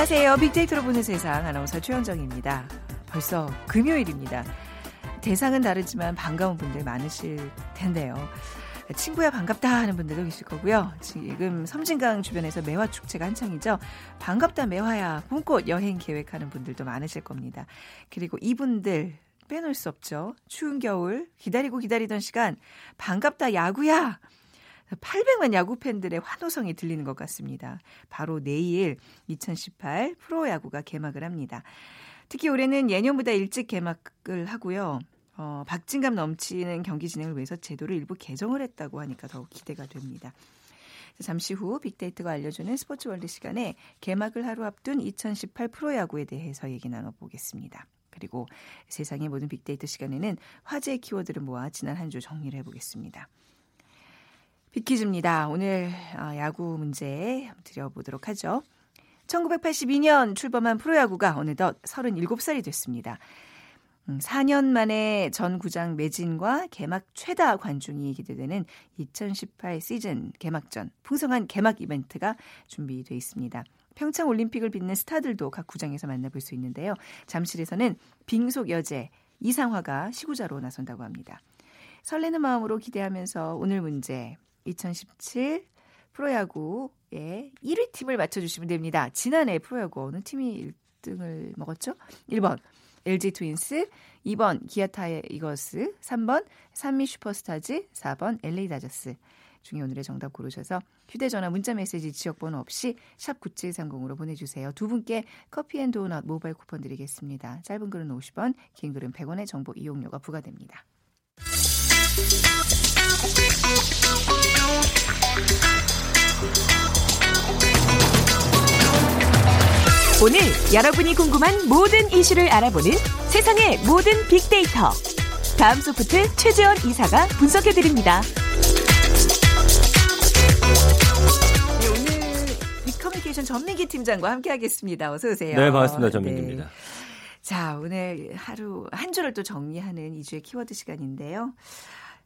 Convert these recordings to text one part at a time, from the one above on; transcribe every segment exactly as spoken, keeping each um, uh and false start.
안녕하세요. 빅데이터로 보는 세상 아나운서 최현정입니다. 벌써 금요일입니다. 대상은 다르지만 반가운 분들 많으실 텐데요. 친구야 반갑다 하는 분들도 계실 거고요. 지금 섬진강 주변에서 매화 축제가 한창이죠. 반갑다 매화야 봄꽃 여행 계획하는 분들도 많으실 겁니다. 그리고 이분들 빼놓을 수 없죠. 추운 겨울 기다리고 기다리던 시간 반갑다 야구야. 팔백만 야구팬들의 환호성이 들리는 것 같습니다. 바로 내일 이천십팔 프로야구가 개막을 합니다. 특히 올해는 예년보다 일찍 개막을 하고요. 어, 박진감 넘치는 경기 진행을 위해서 제도를 일부 개정을 했다고 하니까 더욱 기대가 됩니다. 잠시 후 빅데이터가 알려주는 스포츠 월드 시간에 개막을 하루 앞둔 이천십팔 프로야구에 대해서 얘기 나눠보겠습니다. 그리고 세상의 모든 빅데이터 시간에는 화제의 키워드를 모아 지난 한 주 정리를 해보겠습니다. 빅퀴즈입니다. 오늘 야구 문제 드려보도록 하죠. 천구백팔십이 년 출범한 프로야구가 어느덧 서른일곱 살이 됐습니다. 사 년 만에 전 구장 매진과 개막 최다 관중이 기대되는 이천십팔 시즌 개막전 풍성한 개막 이벤트가 준비되어 있습니다. 평창올림픽을 빛낸 스타들도 각 구장에서 만나볼 수 있는데요. 잠실에서는 빙속 여제 이상화가 시구자로 나선다고 합니다. 설레는 마음으로 기대하면서 오늘 문제 이천십칠 프로야구의 일 위 팀을 맞춰주시면 됩니다. 지난해 프로야구 어느 팀이 일 등을 먹었죠? 일 번 엘지 트윈스, 이 번 기아타이거스, 삼 번 삼미 슈퍼스타즈, 사 번 엘에이 다저스 중에 오늘의 정답 고르셔서 휴대전화 문자메시지 지역번호 없이 샵 구칠삼공으로 보내주세요. 두 분께 커피앤도넛 모바일 쿠폰 드리겠습니다. 짧은 글은 오십 원, 긴 글은 백 원의 정보 이용료가 부과됩니다. 오늘 여러분이 궁금한 모든 이슈를 알아보는 세상의 모든 빅데이터. 다음 소프트 최재원 이사가 분석해드립니다. 네, 오늘 빅커뮤니케이션 전민기 팀장과 함께하겠습니다. 어서 오세요. 네, 반갑습니다. 전민기입니다. 네. 자, 오늘 하루 한 주를 또 정리하는 이주의 키워드 시간인데요.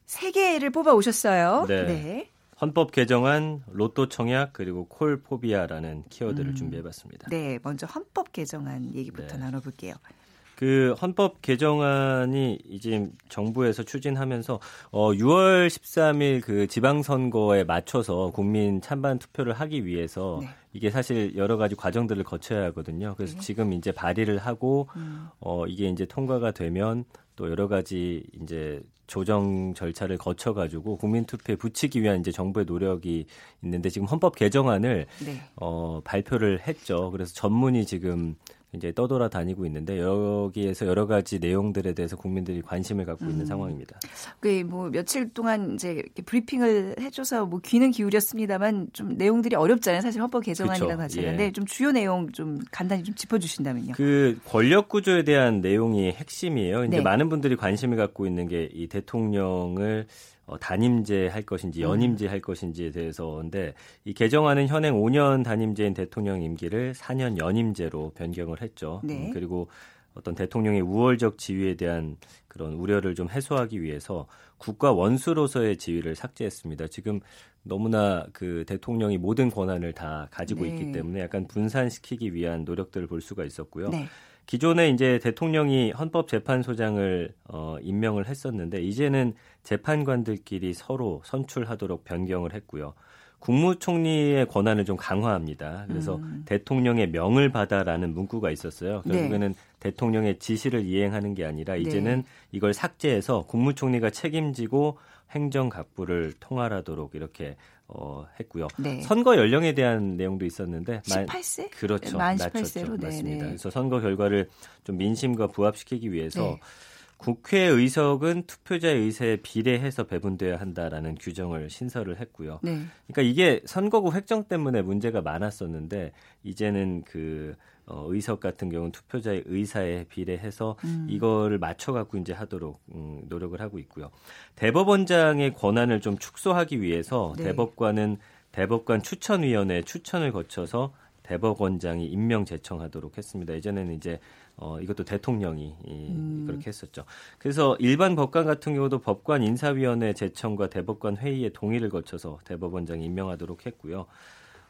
세 개를 뽑아 오셨어요. 네. 네. 헌법 개정안, 로또 청약, 그리고 콜포비아라는 키워드를 음. 준비해봤습니다. 네, 먼저 헌법 개정안 얘기부터 네. 나눠볼게요. 그 헌법 개정안이 이제 정부에서 추진하면서 어, 유월 십삼일 그 지방선거에 맞춰서 국민 찬반 투표를 하기 위해서 네. 이게 사실 여러 가지 과정들을 거쳐야 하거든요. 그래서 네. 지금 이제 발의를 하고 음. 어, 이게 이제 통과가 되면 또 여러 가지 이제 조정 절차를 거쳐가지고 국민투표에 붙이기 위한 이제 정부의 노력이 있는데 지금 헌법 개정안을 네. 어, 발표를 했죠. 그래서 전문이 지금 이제 떠돌아 다니고 있는데 여기에서 여러 가지 내용들에 대해서 국민들이 관심을 갖고 있는 음. 상황입니다. 그 뭐 며칠 동안 이제 이렇게 브리핑을 해줘서 뭐 귀는 기울였습니다만 좀 내용들이 어렵잖아요. 사실 헌법 개정안이라고 하시는데 예. 좀 주요 내용 좀 간단히 좀 짚어주신다면요. 그 권력 구조에 대한 내용이 핵심이에요. 이제 네. 많은 분들이 관심을 갖고 있는 게 이 대통령을 어, 단임제 할 것인지 연임제 할 것인지에 대해서인데 이 개정안은 현행 오 년 단임제인 대통령 임기를 사 년 연임제로 변경을 했죠. 네. 음, 그리고 어떤 대통령의 우월적 지위에 대한 그런 우려를 좀 해소하기 위해서 국가 원수로서의 지위를 삭제했습니다. 지금 너무나 그 대통령이 모든 권한을 다 가지고 네. 있기 때문에 약간 분산시키기 위한 노력들을 볼 수가 있었고요. 네. 기존에 이제 대통령이 헌법재판소장을 어, 임명을 했었는데 이제는 재판관들끼리 서로 선출하도록 변경을 했고요. 국무총리의 권한을 좀 강화합니다. 그래서 음. 대통령의 명을 받아라는 문구가 있었어요. 결국에는 네. 대통령의 지시를 이행하는 게 아니라 이제는 네. 이걸 삭제해서 국무총리가 책임지고 행정각부를 통할하도록 이렇게 어, 했고요. 네. 선거 연령에 대한 내용도 있었는데 만, 십팔 세? 그렇죠. 만 십팔 세로. 네, 맞습니다. 네. 그래서 선거 결과를 좀 민심과 부합시키기 위해서 네. 국회 의석은 투표자의 의사에 비례해서 배분돼야 한다라는 규정을 신설을 했고요. 네. 그러니까 이게 선거구 획정 때문에 문제가 많았었는데 이제는 그 어, 의석 같은 경우는 투표자의 의사에 비례해서 음. 이거를 맞춰갖고 이제 하도록 음, 노력을 하고 있고요. 대법원장의 권한을 좀 축소하기 위해서 네. 대법관은 대법관 추천위원회 추천을 거쳐서 대법원장이 임명 제청하도록 했습니다. 예전에는 이제 어, 이것도 대통령이 음. 그렇게 했었죠. 그래서 일반 법관 같은 경우도 법관 인사위원회 제청과 대법관 회의의 동의를 거쳐서 대법원장이 임명하도록 했고요.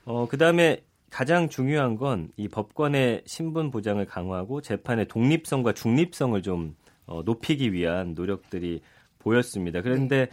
어, 그 다음에 가장 중요한 건 이 법관의 신분 보장을 강화하고 재판의 독립성과 중립성을 좀 어, 높이기 위한 노력들이 보였습니다. 그런데 네.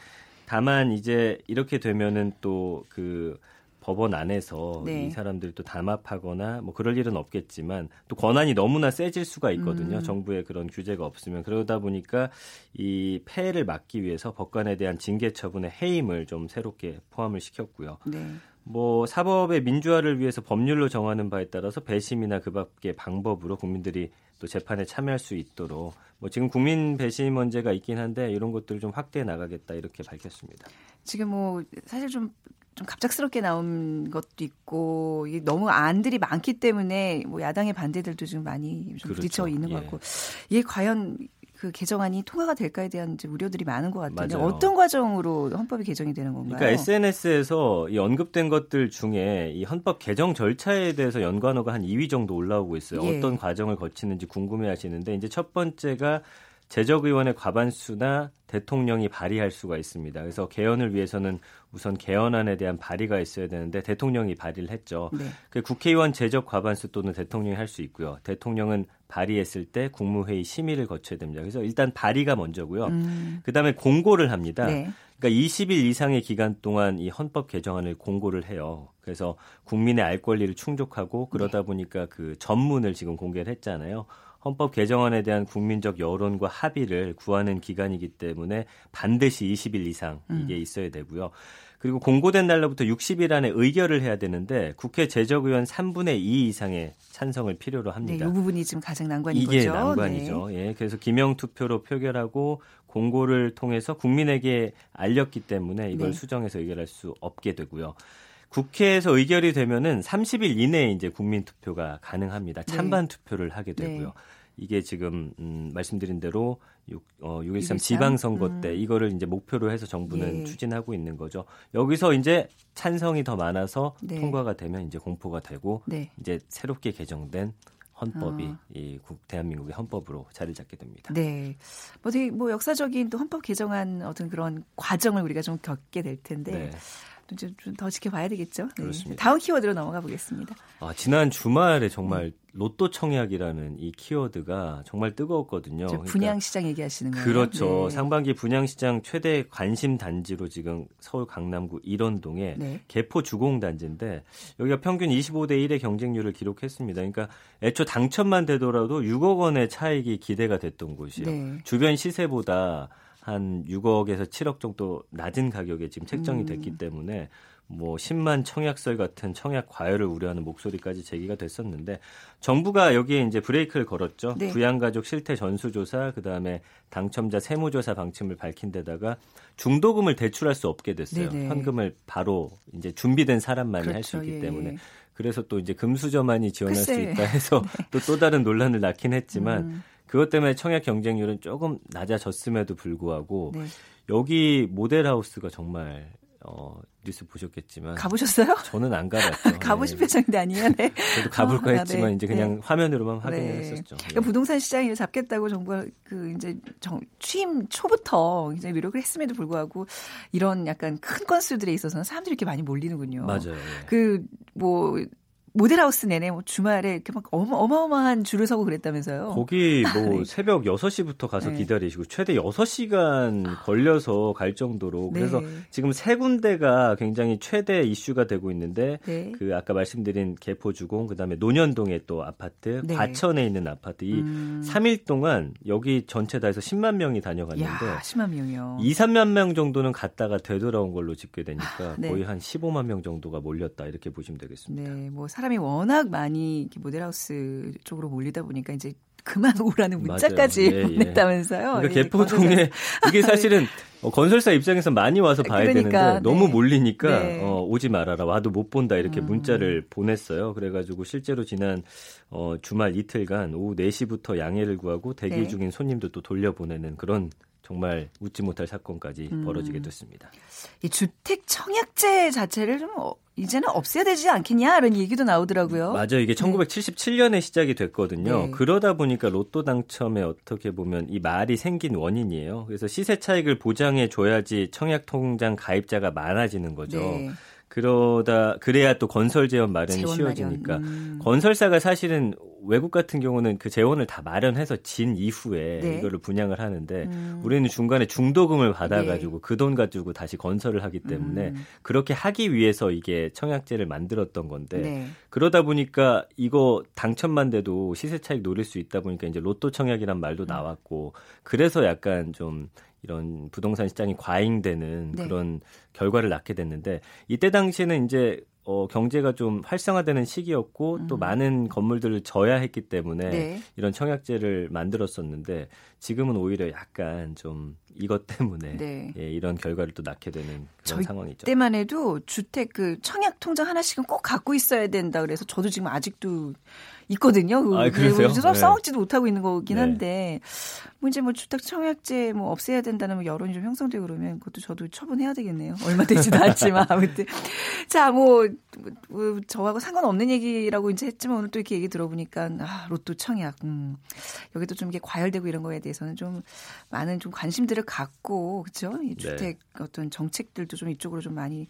다만 이제 이렇게 되면은 또 그 법원 안에서 네. 이 사람들이 또 담합하거나 뭐 그럴 일은 없겠지만 또 권한이 너무나 세질 수가 있거든요. 음. 정부의 그런 규제가 없으면. 그러다 보니까 이 폐해를 막기 위해서 법관에 대한 징계 처분의 해임을 좀 새롭게 포함을 시켰고요. 네. 뭐 사법의 민주화를 위해서 법률로 정하는 바에 따라서 배심이나 그 밖의 방법으로 국민들이 또 재판에 참여할 수 있도록 뭐 지금 국민 배심 원제가 있긴 한데 이런 것들을 좀 확대해 나가겠다 이렇게 밝혔습니다. 지금 뭐 사실 좀, 좀 갑작스럽게 나온 것도 있고 너무 안들이 많기 때문에 뭐 야당의 반대들도 지금 많이 좀 그렇죠. 부딪혀 있는 예. 것 같고 이게 과연 그 개정안이 통과가 될까에 대한 이제 우려들이 많은 것 같은데 맞아요. 어떤 과정으로 헌법이 개정이 되는 건가요? 그러니까 에스엔에스에서 이 언급된 것들 중에 이 헌법 개정 절차에 대해서 연관어가 한 이 위 정도 올라오고 있어요. 예. 어떤 과정을 거치는지 궁금해하시는데 이제 첫 번째가 재적 의원의 과반수나 대통령이 발의할 수가 있습니다. 그래서 개헌을 위해서는 우선 개헌안에 대한 발의가 있어야 되는데 대통령이 발의를 했죠. 네. 그 국회의원 재적 과반수 또는 대통령이 할 수 있고요. 대통령은 발의했을 때 국무회의 심의를 거쳐야 됩니다. 그래서 일단 발의가 먼저고요. 음. 그다음에 공고를 합니다. 네. 그러니까 이십 일 이상의 기간 동안 이 헌법 개정안을 공고를 해요. 그래서 국민의 알 권리를 충족하고 그러다 네. 보니까 그 전문을 지금 공개를 했잖아요. 헌법 개정안에 대한 국민적 여론과 합의를 구하는 기간이기 때문에 반드시 이십 일 이상 이게 음. 있어야 되고요. 그리고 공고된 날로부터 육십 일 안에 의결을 해야 되는데 국회 재적의원 삼분의 이 이상의 찬성을 필요로 합니다. 네, 이 부분이 지금 가장 난관인 이게 거죠. 이게 난관이죠. 네. 예, 그래서 기명투표로 표결하고 공고를 통해서 국민에게 알렸기 때문에 이걸 네. 수정해서 의결할 수 없게 되고요. 국회에서 의결이 되면은 삼십 일 이내에 이제 국민 투표가 가능합니다. 찬반 네. 투표를 하게 되고요. 네. 이게 지금 음, 말씀드린 대로 육 일삼 지방선거 음. 때 이거를 이제 목표로 해서 정부는 네. 추진하고 있는 거죠. 여기서 이제 찬성이 더 많아서 네. 통과가 되면 이제 공포가 되고 네. 이제 새롭게 개정된 헌법이 아. 이 대한민국의 헌법으로 자리를 잡게 됩니다. 네, 뭐 되게 뭐 역사적인 또 헌법 개정안 어떤 그런 과정을 우리가 좀 겪게 될 텐데. 네. 좀 더 지켜봐야 되겠죠. 그렇습니다. 네. 다음 키워드로 넘어가 보겠습니다. 아, 지난 주말에 정말 로또 청약이라는 이 키워드가 정말 뜨거웠거든요. 분양시장 그러니까, 얘기하시는 거예요? 그렇죠. 네. 상반기 분양시장 최대 관심 단지로 지금 서울 강남구 일원동에 네. 개포 주공단지인데 여기가 평균 이십오 대 일의 경쟁률을 기록했습니다. 그러니까 애초 당첨만 되더라도 육억 원의 차익이 기대가 됐던 곳이에요. 네. 주변 시세보다 한 육억에서 칠억 정도 낮은 가격에 지금 책정이 됐기 음. 때문에 뭐 십만 청약설 같은 청약 과열을 우려하는 목소리까지 제기가 됐었는데 정부가 여기에 이제 브레이크를 걸었죠. 네. 부양가족 실태 전수조사 그다음에 당첨자 세무조사 방침을 밝힌 데다가 중도금을 대출할 수 없게 됐어요. 네네. 현금을 바로 이제 준비된 사람만이 그렇죠. 할 수 있기 예. 때문에 그래서 또 이제 금수저만이 지원할 글쎄. 수 있다 해서 또 또 네. 다른 논란을 낳긴 했지만 음. 그것 때문에 청약 경쟁률은 조금 낮아졌음에도 불구하고 네. 여기 모델하우스가 정말 어, 뉴스 보셨겠지만 가보셨어요? 저는 안 가봤죠. 가보신 표정인데 네. 아니에요? 네. 저도 가볼까 어, 했지만 아, 네. 이제 그냥 네. 화면으로만 확인을 네. 했었죠. 그러니까 네. 부동산 시장을 잡겠다고 정부가 그 이제 정, 취임 초부터 굉장히 노력을 했음에도 불구하고 이런 약간 큰 건수들에 있어서는 사람들이 이렇게 많이 몰리는군요. 맞아요. 네. 그 뭐. 모델하우스 내내 뭐 주말에 이렇게 막 어마, 어마어마한 줄을 서고 그랬다면서요. 거기 뭐 네. 새벽 여섯 시부터 가서 네. 기다리시고 최대 여섯 시간 아. 걸려서 갈 정도로 그래서 네. 지금 세 군데가 굉장히 최대 이슈가 되고 있는데 네. 그 아까 말씀드린 개포주공 그다음에 논현동의 또 아파트 네. 과천에 있는 아파트 이 음. 삼 일 동안 여기 전체 다 해서 십만 명이 다녀갔는데 야, 십만 명이요. 이삼만 명 정도는 갔다가 되돌아온 걸로 집계되니까 네. 거의 한 십오만 명 정도가 몰렸다 이렇게 보시면 되겠습니다. 네. 뭐 사람이 워낙 많이 이렇게 모델하우스 쪽으로 몰리다 보니까 이제 그만 오라는 문자까지 예, 예. 보냈다면서요. 그러니까 예, 개포동에 건설사. 이게 사실은 건설사 입장에서 많이 와서 봐야 그러니까, 되는데 너무 네. 몰리니까 네. 어, 오지 말아라. 와도 못 본다 이렇게 음. 문자를 보냈어요. 그래가지고 실제로 지난 어, 주말 이틀간 오후 네 시부터 양해를 구하고 대기 네. 중인 손님도 또 돌려보내는 그런 정말 웃지 못할 사건까지 음. 벌어지게 됐습니다. 이 주택 청약제 자체를 좀 이제는 없애야 되지 않겠냐 이런 얘기도 나오더라고요. 맞아요. 이게 천구백칠십칠년에 네. 시작이 됐거든요. 네. 그러다 보니까 로또 당첨에 어떻게 보면 이 말이 생긴 원인이에요. 그래서 시세 차익을 보장해 줘야지 청약 통장 가입자가 많아지는 거죠. 네. 그러다 그래야 또 건설 재원 마련이 재원 쉬워지니까 마련. 음. 건설사가 사실은 외국 같은 경우는 그 재원을 다 마련해서 진 이후에 네. 이거를 분양을 하는데 음. 우리는 중간에 중도금을 받아가지고 네. 그 돈 가지고 다시 건설을 하기 때문에 음. 그렇게 하기 위해서 이게 청약제를 만들었던 건데 네. 그러다 보니까 이거 당첨만 돼도 시세 차익 노릴 수 있다 보니까 이제 로또 청약이란 말도 음. 나왔고 그래서 약간 좀 이런 부동산 시장이 과잉되는 네. 그런 결과를 낳게 됐는데 이때 당시에는 이제 어, 경제가 좀 활성화되는 시기였고 음. 또 많은 건물들을 져야 했기 때문에 네. 이런 청약제를 만들었었는데 지금은 오히려 약간 좀 이것 때문에 네. 예, 이런 결과를 또 낳게 되는 그런 저희 상황이죠. 때만 해도 주택 그 청약 통장 하나씩은 꼭 갖고 있어야 된다 그래서 저도 지금 아직도 있거든요. 아, 그래서요? 네. 싸우지도 못하고 있는 거긴 한데 네. 이제 뭐 주택 청약제 뭐 없애야 된다는 뭐 여론이 좀 형성되고 그러면 그것도 저도 처분해야 되겠네요. 얼마 되지도 않지만 아무튼 자, 뭐 저하고 상관없는 얘기라고 이제 했지만 오늘 또 이렇게 얘기 들어보니까 아, 로또 청약 음. 여기도 좀 이게 과열되고 이런 거에 대해서는 좀 많은 좀 관심들을 갖고 그렇죠? 이 주택 네. 어떤 정책들도 좀 이쪽으로 좀 많이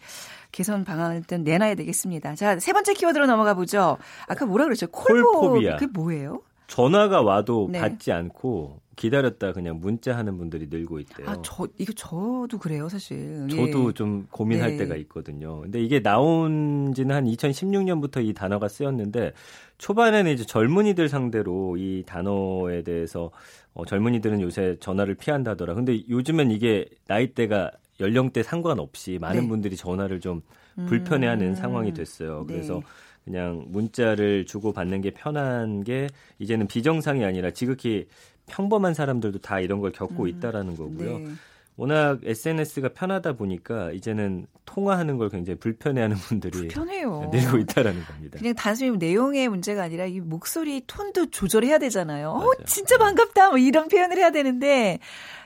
개선 방안을 일단 내놔야 되겠습니다. 자, 세 번째 키워드로 넘어가 보죠. 아까 뭐라 그랬죠? 콜 콜포비아. 그게 뭐예요? 전화가 와도 네. 받지 않고 기다렸다 그냥 문자하는 분들이 늘고 있대요. 아, 저 이거 저도 그래요, 사실. 저도 예. 좀 고민할 네. 때가 있거든요. 근데 이게 나온 지는 한 이천십육 년부터 이 단어가 쓰였는데 초반에는 이제 젊은이들 상대로 이 단어에 대해서 어, 젊은이들은 요새 전화를 피한다더라. 근데 요즘엔 이게 나이대가 연령대 상관없이 많은 네. 분들이 전화를 좀 불편해하는 음. 상황이 됐어요. 그래서 네. 그냥 문자를 주고받는 게 편한 게 이제는 비정상이 아니라 지극히 평범한 사람들도 다 이런 걸 겪고 음, 있다라는 거고요. 네. 워낙 에스엔에스가 편하다 보니까 이제는 통화하는 걸 굉장히 불편해하는 분들이 불편해요. 늘고 있다라는 겁니다. 그냥 단순히 내용의 문제가 아니라 이 목소리 톤도 조절해야 되잖아요. 어, 진짜 반갑다 뭐 이런 표현을 해야 되는데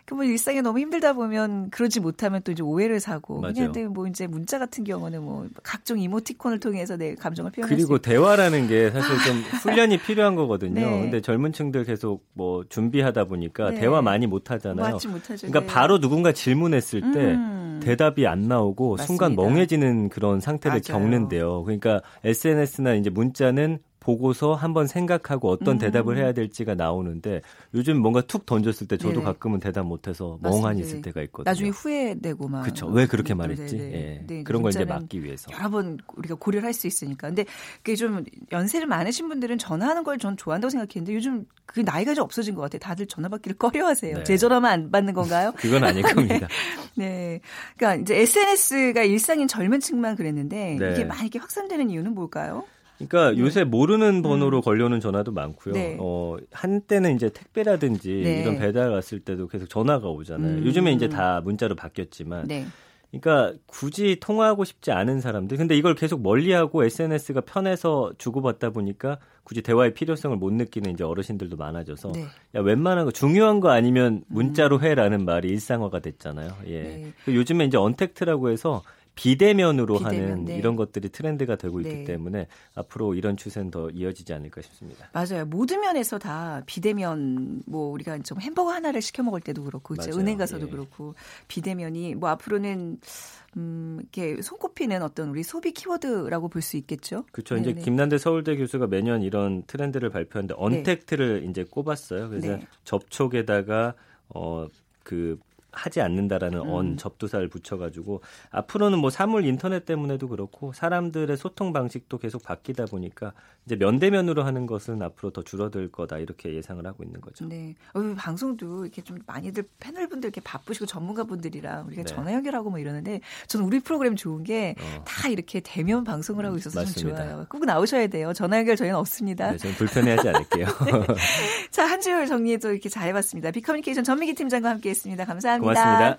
그뭐 일상에 너무 힘들다 보면 그러지 못하면 또 이제 오해를 사고 그런데 뭐 이제 문자 같은 경우는 뭐 각종 이모티콘을 통해서 내 감정을 표현할 그리고 수 대화라는 게 사실 좀 훈련이 필요한 거거든요. 네. 근데 젊은층들 계속 뭐 준비하다 보니까 네. 대화 많이 못 하잖아요. 맞지 못하죠. 그러니까 네. 바로 누군가 질문했을 때 음. 대답이 안 나오고 맞습니다. 순간 멍해지는 그런 상태를 맞아요. 겪는데요. 그러니까 에스엔에스나 이제 문자는 보고서 한번 생각하고 어떤 대답을 해야 될지가 나오는데 요즘 뭔가 툭 던졌을 때 저도 네네. 가끔은 대답 못해서 멍하니 있을 때가 있거든요. 나중에 후회되고 막. 그렇죠. 왜 그렇게 말했지? 예. 네, 그런 걸 이제 막기 위해서. 여러 번 우리가 고려를 할 수 있으니까. 근데 그게 좀 연세를 많으신 분들은 전화하는 걸 전 좋아한다고 생각했는데 요즘 그 나이가 좀 없어진 것 같아요. 다들 전화받기를 꺼려하세요. 네. 제 전화만 안 받는 건가요? 그건 아닐 겁니다. 네. 네. 그러니까 이제 에스엔에스가 일상인 젊은 층만 그랬는데 네. 이게 많이 이렇게 확산되는 이유는 뭘까요? 그러니까 요새 모르는 번호로 음. 걸려오는 전화도 많고요. 네. 어, 한때는 이제 택배라든지 네. 이런 배달 왔을 때도 계속 전화가 오잖아요. 음. 요즘에 이제 다 문자로 바뀌었지만. 네. 그러니까 굳이 통화하고 싶지 않은 사람들. 근데 이걸 계속 멀리하고 에스엔에스가 편해서 주고받다 보니까 굳이 대화의 필요성을 못 느끼는 이제 어르신들도 많아져서 네. 야, 웬만한 거 중요한 거 아니면 문자로 해라는 말이 일상화가 됐잖아요. 예. 네. 요즘에 이제 언택트라고 해서 비대면으로 비대면, 하는 네. 이런 것들이 트렌드가 되고 있기 네. 때문에 앞으로 이런 추세는 더 이어지지 않을까 싶습니다. 맞아요. 모든 면에서 다 비대면 뭐 우리가 좀 햄버거 하나를 시켜 먹을 때도 그렇고 이제 은행 가서도 예. 그렇고 비대면이 뭐 앞으로는 음, 이렇게 손꼽히는 어떤 우리 소비 키워드라고 볼 수 있겠죠. 그렇죠. 네네. 이제 김난도 서울대 교수가 매년 이런 트렌드를 발표하는데 언택트를 네. 이제 꼽았어요. 그래서 네. 접촉에다가 어, 그 하지 않는다라는 음. 언, 접두사를 붙여가지고 앞으로는 뭐 사물 인터넷 때문에도 그렇고 사람들의 소통 방식도 계속 바뀌다 보니까 이제 면대면으로 하는 것은 앞으로 더 줄어들 거다 이렇게 예상을 하고 있는 거죠. 네, 방송도 이렇게 좀 많이들 패널분들 이렇게 바쁘시고 전문가분들이랑 우리가 네. 전화 연결하고 뭐 이러는데 저는 우리 프로그램 좋은 게 다 어. 이렇게 대면 방송을 하고 있어서 맞습니다. 좀 좋아요. 꼭 나오셔야 돼요. 전화 연결 저희는 없습니다. 네, 저는 불편해하지 않을게요. 네. 자, 한 줄 정리도 이렇게 잘해봤습니다. 빅커뮤니케이션 전민기 팀장과 함께했습니다. 감사합니다. 고맙습니다.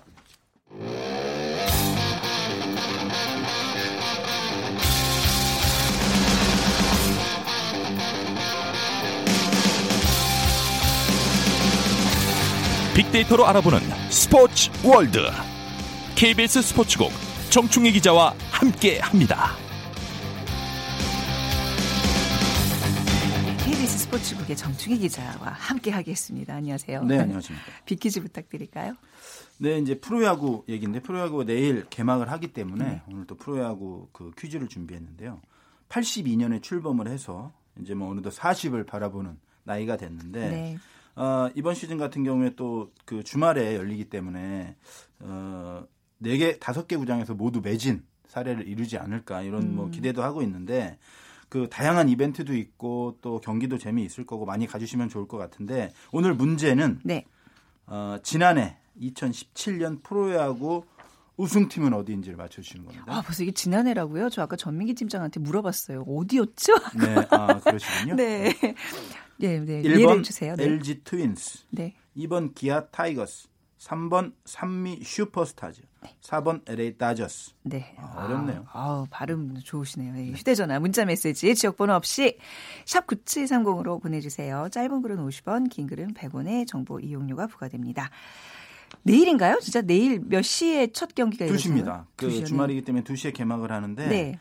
빅데이터로 알아보는 스포츠 월드 케이비에스 스포츠국 정충희 기자와 함께합니다. 케이비에스 스포츠국의 정충희 기자와 함께하겠습니다. 안녕하세요. 네, 안녕하십니까. 빅퀴즈 부탁드릴까요? 네, 이제 프로야구 얘기인데 프로야구 내일 개막을 하기 때문에 네. 오늘 또 프로야구 그 퀴즈를 준비했는데요. 팔십이 년에 출범을 해서 이제 뭐 어느덧 사십을 바라보는 나이가 됐는데 네. 어, 이번 시즌 같은 경우에 또 그 주말에 열리기 때문에 어, 네 개, 다섯 개 구장에서 모두 매진 사례를 이루지 않을까 이런 음. 뭐 기대도 하고 있는데 그 다양한 이벤트도 있고 또 경기도 재미있을 거고 많이 가주시면 좋을 것 같은데 오늘 문제는 네. 어, 지난해 이천십칠 년 프로야구 우승팀은 어디인지를 맞춰주시는 겁니다. 아, 벌써 이게 지난해라고요? 저 아까 전민기 팀장한테 물어봤어요. 어디였죠? 네, 아, 그러시군요. 네. 네, 네. 일 번 주세요. 네. 엘지 트윈스, 네. 이 번 기아타이거스, 삼 번 삼미 슈퍼스타즈, 네. 사 번 엘에이 다저스. 네. 아, 어렵네요. 아, 발음 좋으시네요. 네. 휴대전화, 문자메시지, 지역번호 없이 샵 구칠삼공으로 보내주세요. 짧은 글은 오십 원, 긴 글은 백 원의 정보 이용료가 부과됩니다. 내일인가요? 진짜 내일 몇 시에 첫 경기가 열립니다. 두 시입니다. 그 주말이기 때문에 두 시에 개막을 하는데 네.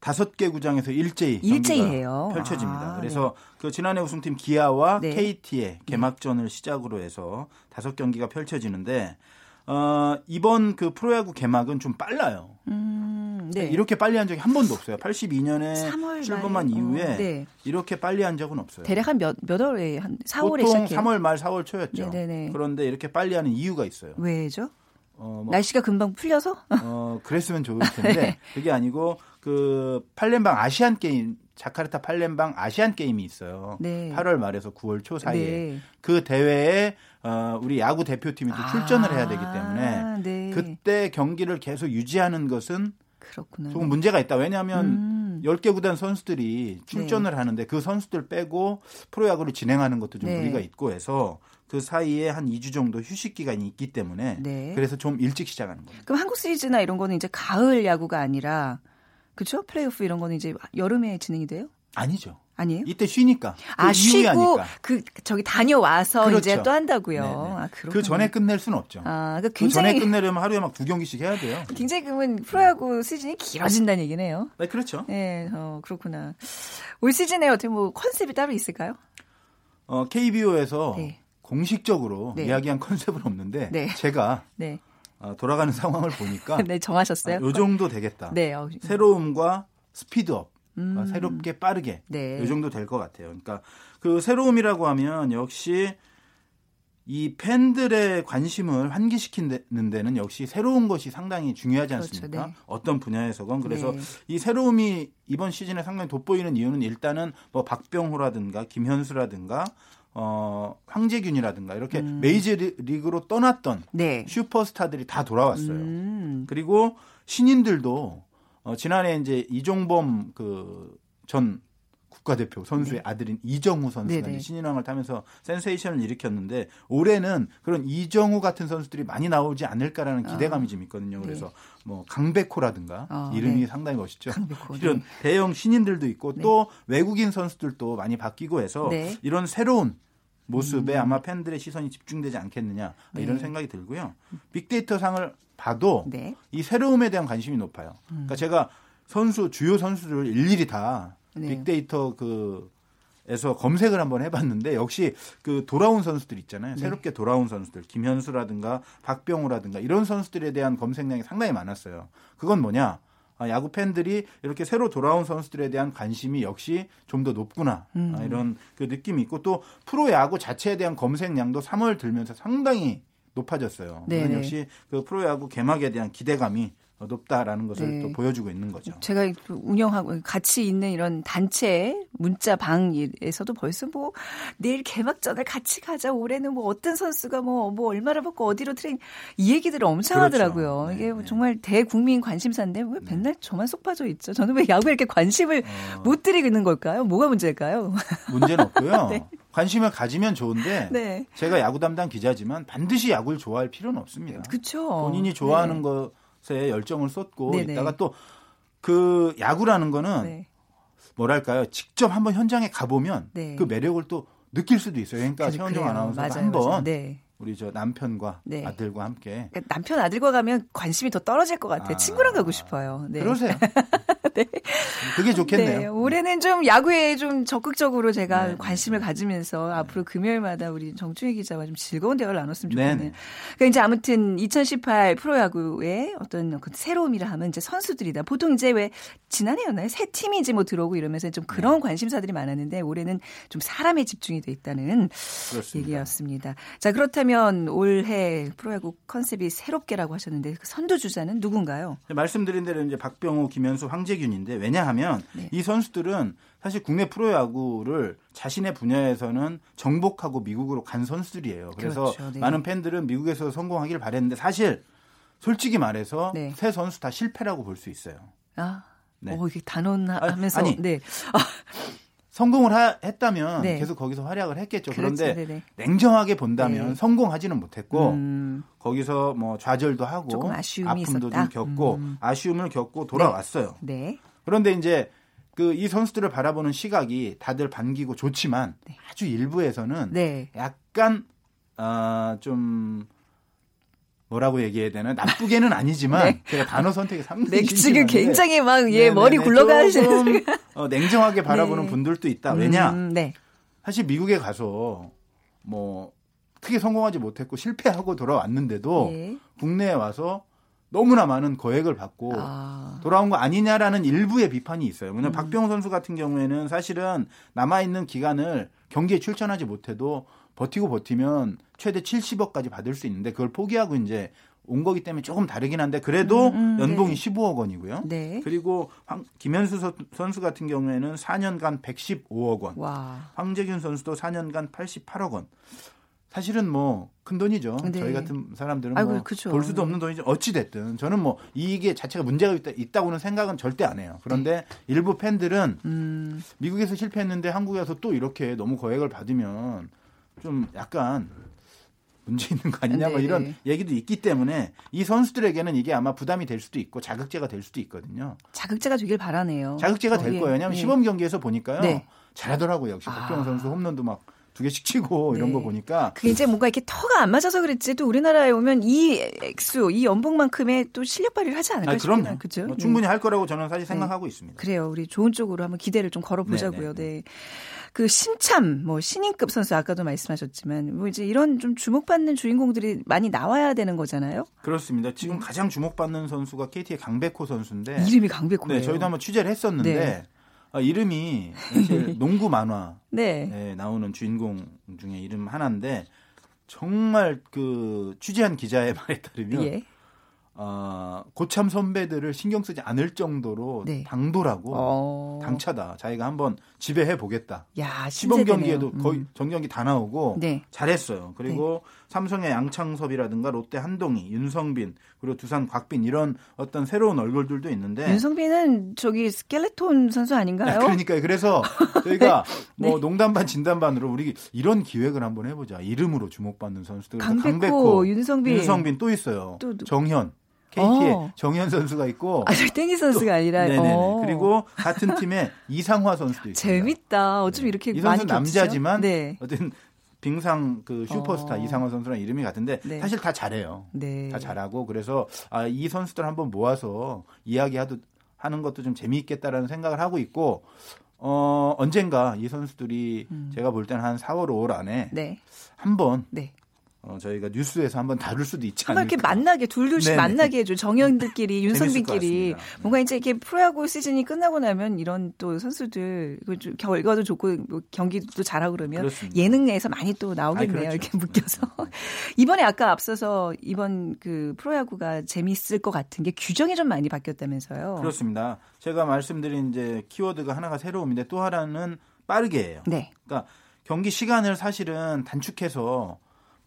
다섯 개 구장에서 일제히 일제히 해요. 펼쳐집니다. 아, 그래서 네. 그 지난해 우승팀 기아와 네. 케이티의 개막전을 네. 시작으로 해서 다섯 경기가 펼쳐지는데 어, 이번 그 프로야구 개막은 좀 빨라요. 음, 네. 이렇게 빨리 한 적이 한 번도 없어요. 팔십이 년에 출범한 이후에 어, 네. 이렇게 빨리 한 적은 없어요. 대략 한 몇, 몇 월에, 한 사월에 보통 시작해요. 삼월 말, 사월 초였죠. 네네네. 그런데 이렇게 빨리 하는 이유가 있어요. 왜죠? 어, 뭐, 날씨가 금방 풀려서? 어, 그랬으면 좋을 텐데 네. 그게 아니고 그 팔렘방 아시안게임, 자카르타 팔렘방 아시안게임이 있어요. 네. 팔월 말에서 구월 초 사이에. 네. 그 대회에 어, 우리 야구 대표팀이 또 아, 출전을 해야 되기 때문에 네. 그때 경기를 계속 유지하는 것은 그렇구나. 조금 문제가 있다. 왜냐하면 음. 열 개 구단 선수들이 출전을 네. 하는데 그 선수들 빼고 프로야구를 진행하는 것도 좀 네. 무리가 있고 해서 그 사이에 한 이 주 정도 휴식 기간이 있기 때문에 네. 그래서 좀 일찍 시작하는 겁니다. 그럼 한국 시리즈나 이런 거는 이제 가을 야구가 아니라 그렇죠? 플레이오프 이런 거는 이제 여름에 진행이 돼요? 아니죠. 아니에요? 이때 쉬니까. 그 아, 쉬고 하니까. 그 저기 다녀와서 그렇죠. 이제 또 한다고요. 아, 그 전에 끝낼 수는 없죠. 아, 그러니까 굉장히 그 전에 끝내려면 하루에 막 두 경기씩 해야 돼요. 굉장히 그러면 프로야구 네. 시즌이 길어진다는 얘기네요. 네, 그렇죠. 네, 어, 그렇구나. 올 시즌에 어떻게 뭐 컨셉이 따로 있을까요? 어, 케이비오에서 네. 공식적으로 네. 이야기한 컨셉은 없는데 네. 제가 네. 어, 돌아가는 상황을 보니까 네, 정하셨어요? 아, 요 정도 되겠다. 네, 어, 새로움과 스피드업. 음. 새롭게 빠르게 네. 이 정도 될 것 같아요. 그러니까 그 새로움이라고 하면 역시 이 팬들의 관심을 환기시키는 데는 역시 새로운 것이 상당히 중요하지 않습니까? 그렇죠, 네. 어떤 분야에서건. 그래서 네. 이 새로움이 이번 시즌에 상당히 돋보이는 이유는 일단은 뭐 박병호라든가 김현수라든가 어, 황재균이라든가 이렇게 음. 메이저리그로 떠났던 네. 슈퍼스타들이 다 돌아왔어요. 음. 그리고 신인들도 어, 지난해 이제 이종범 그 전 국가대표 선수의 네. 아들인 이정후 선수가 이제 신인왕을 타면서 센세이션을 일으켰는데 올해는 그런 이정후 같은 선수들이 많이 나오지 않을까라는 기대감이 아. 좀 있거든요. 그래서 네. 뭐 강백호라든가 아, 이름이 네. 상당히 멋있죠. 강백호, 이런 네. 대형 신인들도 있고 네. 또 외국인 선수들도 많이 바뀌고 해서 네. 이런 새로운 모습에 음. 아마 팬들의 시선이 집중되지 않겠느냐 네. 이런 생각이 들고요. 빅데이터 상을 봐도 네. 이 새로움에 대한 관심이 높아요. 음. 그러니까 제가 선수 주요 선수들을 일일이 다 네. 빅데이터 그에서 검색을 한번 해봤는데 역시 그 돌아온 선수들 있잖아요. 네. 새롭게 돌아온 선수들 김현수라든가 박병호라든가 이런 선수들에 대한 검색량이 상당히 많았어요. 그건 뭐냐? 야구 팬들이 이렇게 새로 돌아온 선수들에 대한 관심이 역시 좀 더 높구나 음. 이런 그 느낌이 있고 또 프로야구 자체에 대한 검색량도 삼월 들면서 상당히 높아졌어요. 네네. 그건 역시 그 프로야구 개막에 대한 기대감이 높다라는 것을 네. 또 보여주고 있는 거죠. 제가 운영하고 같이 있는 이런 단체 문자방에서도 벌써 뭐 내일 개막전을 같이 가자. 올해는 뭐 어떤 선수가 뭐, 뭐 얼마를 받고 어디로 트레이닝 이 얘기들을 엄청 그렇죠. 하더라고요. 네, 이게 네. 정말 대국민 관심사인데 왜 맨날 네. 저만 쏙 빠져 있죠? 저는 왜 야구에 이렇게 관심을 어... 못 드리고 있는 걸까요? 뭐가 문제일까요? 문제는 없고요. 네. 관심을 가지면 좋은데 네. 제가 야구 담당 기자지만 반드시 야구를 좋아할 필요는 없습니다. 그렇죠. 본인이 좋아하는 네. 거 열정을 쏟고 네네. 있다가 또 그 야구라는 거는 네. 뭐랄까요. 직접 한번 현장에 가보면 네. 그 매력을 또 느낄 수도 있어요. 그러니까 최원정 아나운서가 한번 네. 우리 저 남편과 네. 아들과 함께. 그러니까 남편 아들과 가면 관심이 더 떨어질 것 같아요. 아, 친구랑 가고 싶어요. 네. 그러세요. 네. 그게 좋겠네요. 네, 올해는 좀 야구에 좀 적극적으로 제가 네. 관심을 가지면서 앞으로 금요일마다 우리 정충희 기자와 좀 즐거운 대화를 나눴으면 좋겠네요. 네. 그러니까 이제 아무튼 이천십팔 프로야구의 어떤 그 새로움이라 하면 이제 선수들이다. 보통 이제 왜 지난해였나요? 새 팀이 이제 뭐 들어오고 이러면서 좀 그런 네. 관심사들이 많았는데 올해는 좀 사람에 집중이 돼 있다는 그렇습니다. 얘기였습니다. 자, 그렇다면 올해 프로야구 컨셉이 새롭게라고 하셨는데 그 선두주자는 누군가요? 말씀드린 대로 이제 박병호, 김현수, 황재균인데 왜냐하면 네. 이 선수들은 사실 국내 프로야구를 자신의 분야에서는 정복하고 미국으로 간 선수들이에요. 그래서 그렇죠, 네. 많은 팬들은 미국에서 성공하길 바랬는데 사실 솔직히 말해서 네. 세 선수 다 실패라고 볼 수 있어요. 아, 네. 오, 이게 단언하면서 아니, 아니, 네. 아. 성공을 하, 했다면 네. 계속 거기서 활약을 했겠죠. 그렇지, 그런데 네네. 냉정하게 본다면 네. 성공하지는 못했고 음. 거기서 뭐 좌절도 하고 아픔도 있었다. 좀 겪고 음. 아쉬움을 겪고 돌아왔어요. 네. 네. 그런데 이제 그 이 선수들을 바라보는 시각이 다들 반기고 좋지만 네. 아주 일부에서는 네. 약간 어, 좀 뭐라고 얘기해야 되나? 나쁘게는 아니지만 네. 제가 단어 선택이 상당히 네, 지금 굉장히 막 예, 머리 굴러가시는 어, 냉정하게 바라보는 네. 분들도 있다. 왜냐? 음, 네. 사실 미국에 가서 뭐 크게 성공하지 못했고 실패하고 돌아왔는데도 네. 국내에 와서 너무나 많은 거액을 받고 아. 돌아온 거 아니냐라는 일부의 비판이 있어요. 왜냐하면 음. 박병호 선수 같은 경우에는 사실은 남아있는 기간을 경기에 출전하지 못해도 버티고 버티면 최대 칠십억까지 받을 수 있는데 그걸 포기하고 이제 온 거기 때문에 조금 다르긴 한데 그래도 음, 음, 연봉이 네. 십오억 원이고요. 네. 그리고 황, 김현수 선수 같은 경우에는 사 년간 백십오억 원. 와. 황재균 선수도 사 년간 팔십팔억 원. 사실은 뭐 큰 돈이죠. 네. 저희 같은 사람들은 아이고, 뭐 볼 수도 없는 돈이죠. 어찌 됐든 저는 뭐 이게 자체가 문제가 있다, 있다고는 생각은 절대 안 해요. 그런데 네. 일부 팬들은 음. 미국에서 실패했는데 한국에 와서 또 이렇게 너무 거액을 받으면 좀 약간 문제 있는 거 아니냐 뭐 이런 얘기도 있기 때문에 이 선수들에게는 이게 아마 부담이 될 수도 있고 자극제가 될 수도 있거든요. 자극제가 되길 바라네요. 자극제가 어, 될 예, 거예요. 왜냐하면 예. 시범 경기에서 보니까요. 네. 잘하더라고요. 역시 아. 박병호 선수 홈런도 막 두 개씩 치고 네. 이런 거 보니까. 그게 이제 뭔가 이렇게 터가 안 맞아서 그랬지 또 우리나라에 오면 이 액수, 이 연봉만큼의 또 실력 발휘를 하지 않을까 싶어요. 그럼요. 그렇죠? 뭐 충분히 네. 할 거라고 저는 사실 생각하고 네. 있습니다. 그래요. 우리 좋은 쪽으로 한번 기대를 좀 걸어보자고요. 네. 네. 그 신참, 뭐 신인급 선수 아까도 말씀하셨지만 뭐 이제 이런 좀 주목받는 주인공들이 많이 나와야 되는 거잖아요. 그렇습니다. 지금 네. 가장 주목받는 선수가 케이티의 강백호 선수인데. 이름이 강백호예요. 네. 저희도 한번 취재를 했었는데. 네. 아, 이름이 사실 농구 만화에 네. 나오는 주인공 중에 이름 하나인데 정말 그 취재한 기자의 말에 따르면 예. 어, 고참 선배들을 신경 쓰지 않을 정도로 네. 당돌하고 어... 당차다. 자기가 한번 지배해 보겠다. 야, 시범 경기에도 음. 거의 전경기 다 나오고 네. 잘했어요. 그리고 네. 삼성의 양창섭이라든가 롯데 한동희, 윤성빈, 그리고 두산 곽빈 이런 어떤 새로운 얼굴들도 있는데 윤성빈은 저기 스켈레톤 선수 아닌가요? 그러니까요. 그래서 저희가 네. 뭐 농담 반 진담 반으로 우리 이런 기획을 한번 해보자. 이름으로 주목받는 선수들. 강백호, 강백호 윤성빈. 윤성빈 또 있어요. 또, 정현. 케이티의 어. 정현 선수가 있고 아, 땡기 선수가 아니라 어. 그리고 같은 팀에 이상화 선수도 있습니다. 재밌다. 어쩜 이렇게 네. 많이 겹치죠? 이 선수 남자지만 네. 어쨌든 빙상 그 슈퍼스타 어. 이상화 선수랑 이름이 같은데 네. 사실 다 잘해요. 네. 다 잘하고 그래서 아, 이 선수들 한번 모아서 이야기하도 하는 것도 좀 재미있겠다라는 생각을 하고 있고 어, 언젠가 이 선수들이 음. 제가 볼 때는 한 사월 오월 안에 네. 한번 네. 어, 저희가 뉴스에서 한번 다룰 수도 있지 않을까. 이렇게 만나게 둘둘씩 네네. 만나게 해줘. 정현들끼리 윤성빈끼리 뭔가 이제 이렇게 프로야구 시즌이 끝나고 나면 이런 또 선수들 결과도 좋고 뭐 경기도 잘하고 그러면 그렇습니다. 예능에서 많이 또 나오겠네요. 아니, 그렇죠. 이렇게 묶여서 이번에 아까 앞서서 이번 그 프로야구가 재미있을 것 같은 게 규정이 좀 많이 바뀌었다면서요. 그렇습니다. 제가 말씀드린 이제 키워드가 하나가 새로움인데 또 하나는 빠르게예요. 네. 그러니까 경기 시간을 사실은 단축해서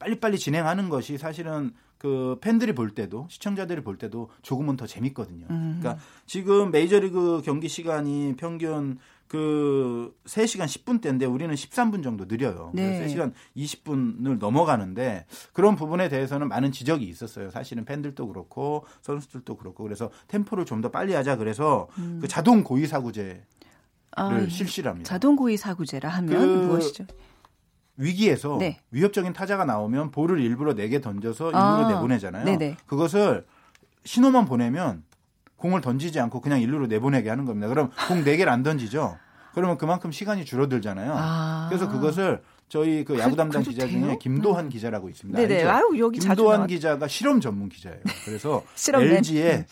빨리빨리 진행하는 것이 사실은 그 팬들이 볼 때도 시청자들이 볼 때도 조금은 더 재밌거든요. 음. 그러니까 지금 메이저리그 경기 시간이 평균 그 세 시간 십 분대인데 우리는 십삼 분 정도 느려요. 네. 세 시간 이십 분을 넘어가는데 그런 부분에 대해서는 많은 지적이 있었어요. 사실은 팬들도 그렇고 선수들도 그렇고 그래서 템포를 좀 더 빨리 하자 그래서 음. 그 자동 고의 사구제를 아, 실시를 합니다. 자동 고의 사구제라 하면 그, 무엇이죠? 위기에서 네. 위협적인 타자가 나오면 볼을 일부러 내게 던져서 일부러 아, 내보내잖아요. 네네. 그것을 신호만 보내면 공을 던지지 않고 그냥 일루로 내보내게 하는 겁니다. 그럼 공 네 개를 안 던지죠. 그러면 그만큼 시간이 줄어들잖아요. 아. 그래서 그것을 저희 그 야구 담당 기자 중에 김도환 네. 기자라고 있습니다. 네네. 아유, 여기 김도환 기자가 실험 전문 기자예요. 그래서 엘지의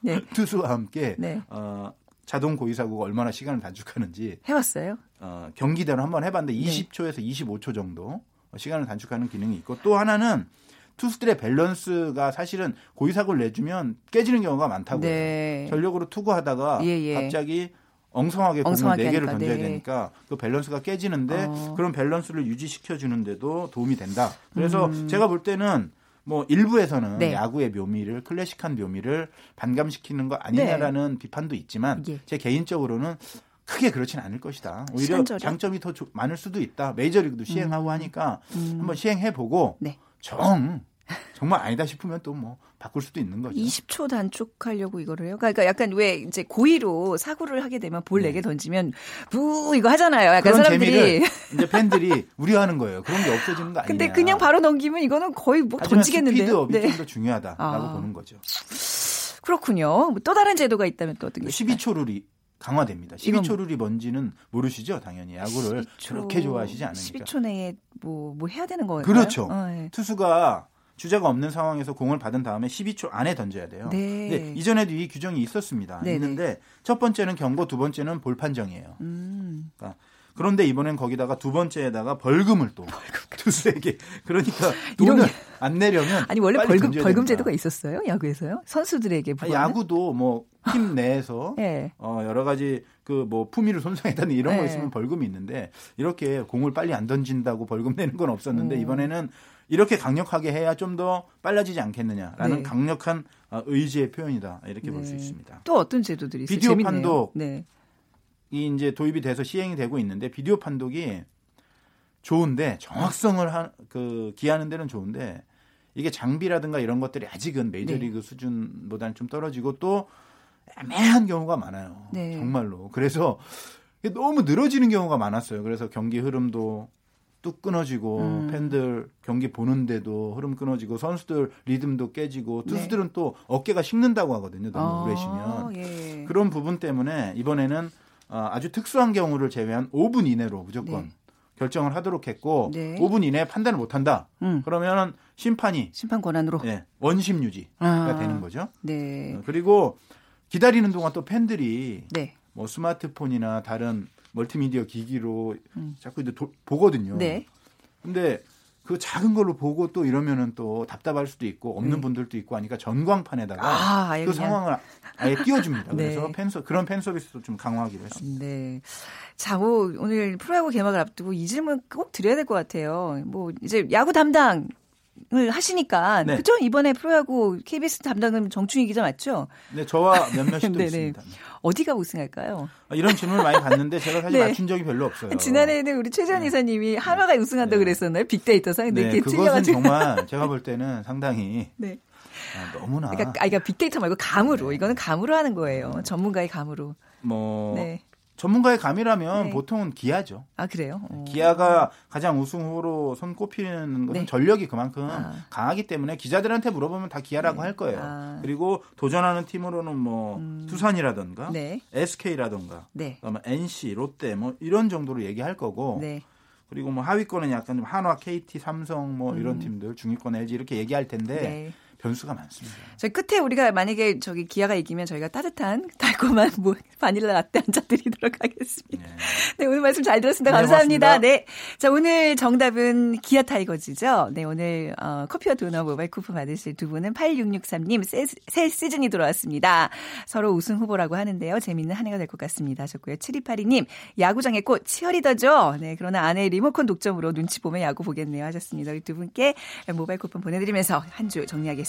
네. 투수와 함께 네. 어, 자동 고의사구가 얼마나 시간을 단축하는지 해봤어요. 어, 경기대로 한번 해봤는데 네. 이십 초에서 이십오 초 정도 시간을 단축하는 기능이 있고 또 하나는 투수들의 밸런스가 사실은 고의사구를 내주면 깨지는 경우가 많다고요. 네. 전력으로 투구하다가 예, 예. 갑자기 엉성하게 공을 네 개를 하니까, 던져야 네. 되니까 그 밸런스가 깨지는데 어. 그런 밸런스를 유지시켜주는데도 도움이 된다. 그래서 음. 제가 볼 때는 뭐 일부에서는 네. 야구의 묘미를 클래식한 묘미를 반감시키는 거 아니냐라는 네. 비판도 있지만 예. 제 개인적으로는 크게 그렇진 않을 것이다. 오히려 시간절이? 장점이 더 많을 수도 있다. 메이저리그도 시행하고 음. 하니까 음. 한번 시행해보고 네. 정 정말 아니다 싶으면 또 뭐 바꿀 수도 있는 거죠. 이십 초 단축하려고 이거를 해요. 그러니까 약간 왜 이제 고의로 사구를 하게 되면 볼 네 개 던지면 부 이거 하잖아요. 약간 그런 사람들이 재미를 이제 팬들이 우려하는 거예요. 그런 게 없어지는 거 아니냐. 근데 그냥 바로 넘기면 이거는 거의 뭐 던지겠는데요. 스피드업이 네. 좀 더 중요하다라고 아. 보는 거죠. 그렇군요. 또 다른 제도가 있다면 또 어떤 게 있을까요? 십이 초 룰이 강화됩니다. 십이 초 룰이 뭔지는 모르시죠? 당연히 야구를 십이 초, 그렇게 좋아하시지 않으니까. 십이 초 내에 뭐, 뭐 해야 되는 거예요? 그렇죠. 어, 네. 투수가 주자가 없는 상황에서 공을 받은 다음에 십이 초 안에 던져야 돼요. 네. 네, 이전에도 이 규정이 있었습니다. 네네. 있는데 첫 번째는 경고, 두 번째는 볼 판정이에요. 음. 그러니까 그런데 이번엔 거기다가 두 번째에다가 벌금을 또 투수에게. 그러니까 돈을 이런... 안 내려면 아니 원래 벌금 벌금 제도가 있었어요? 야구에서요? 선수들에게 부과는? 야구도 뭐 팀 내에서 네. 어, 여러 가지 그 뭐 품위를 손상했다는 이런 네. 거 있으면 벌금이 있는데 이렇게 공을 빨리 안 던진다고 벌금 내는 건 없었는데 음. 이번에는 이렇게 강력하게 해야 좀 더 빨라지지 않겠느냐라는 네. 강력한 의지의 표현이다. 이렇게 네. 볼 수 있습니다. 또 어떤 제도들이 있어요? 비디오 재밌네요. 판독이 네. 이제 도입이 돼서 시행이 되고 있는데 비디오 판독이 좋은데 정확성을 하, 그 기하는 데는 좋은데 이게 장비라든가 이런 것들이 아직은 메이저리그 네. 수준보다는 좀 떨어지고 또 애매한 경우가 많아요. 네. 정말로. 그래서 너무 늘어지는 경우가 많았어요. 그래서 경기 흐름도 뚝 끊어지고 음. 팬들 경기 보는데도 흐름 끊어지고 선수들 리듬도 깨지고 투수들은 네. 또 어깨가 식는다고 하거든요. 너무 어, 오래 쉬면. 예. 그런 부분 때문에 이번에는 아주 특수한 경우를 제외한 오 분 이내로 무조건 네. 결정을 하도록 했고 네. 오 분 이내에 판단을 못한다. 음. 그러면 심판이 심판 권한으로 네, 원심 유지가 아. 되는 거죠. 네. 그리고 기다리는 동안 또 팬들이 네. 뭐 스마트폰이나 다른 멀티미디어 기기로 음. 자꾸 이제 도, 보거든요. 네. 근데 그 작은 걸로 보고 또 이러면은 또 답답할 수도 있고 없는 네. 분들도 있고 하니까 전광판에다가 아, 아예 그 그냥. 상황을 아예 띄워줍니다. 네. 그래서 팬서, 그런 팬 서비스도 좀 강화하기로 했습니다. 네. 자, 뭐 오늘 프로야구 개막을 앞두고 이 질문 꼭 드려야 될 것 같아요. 뭐 이제 야구 담당. 을 하시니까 네. 그죠? 이번에 프로야구 케이비에스 담당은 정충희 기자 맞죠? 네, 저와 몇몇이 또 있습니다. 어디가 우승할까요? 이런 질문을 많이 받는데 제가 사실 네. 맞춘 적이 별로 없어요. 지난해에는 우리 최재환 네. 이사님이 한화가 우승한다 네. 그랬었나요? 빅데이터상 네, 네 그것은 틀려가지고. 정말 제가 볼 때는 상당히 네. 아, 너무나 그러니까, 그러니까 빅데이터 말고 감으로 네. 이거는 감으로 하는 거예요. 음. 전문가의 감으로. 뭐. 네. 전문가의 감이라면 네. 보통은 기아죠. 아 그래요? 오. 기아가 가장 우승 후보로 손꼽히는 것은 네. 전력이 그만큼 아. 강하기 때문에 기자들한테 물어보면 다 기아라고 네. 할 거예요. 아. 그리고 도전하는 팀으로는 뭐 음. 두산이라든가 네. 에스케이라든가 네. 그다음에 엔씨, 롯데 뭐 이런 정도로 얘기할 거고 네. 그리고 뭐 하위권은 약간 좀 한화, 케이티, 삼성 뭐 이런 음. 팀들 중위권 엘지 이렇게 얘기할 텐데. 네. 변수가 많습니다. 저희 끝에 우리가 만약에 저기 기아가 이기면 저희가 따뜻한 달콤한 뭐 바닐라 라떼 한 잔 드리도록 하겠습니다. 네. 네, 오늘 말씀 잘 들었습니다. 감사합니다. 네, 네. 자, 오늘 정답은 기아 타이거즈죠. 네, 오늘 어, 커피와 도넛 모바일 쿠폰 받으실 두 분은 팔육육삼 님 새, 새 시즌이 돌아왔습니다. 서로 우승 후보라고 하는데요. 재미있는 한 해가 될 것 같습니다. 하셨고요. 칠이팔이 님 야구장의 꽃 치어리더죠. 네, 그러나 아내의 리모컨 독점으로 눈치 보면 야구 보겠네요. 하셨습니다. 우리 두 분께 모바일 쿠폰 보내드리면서 한 주 정리하겠습니다.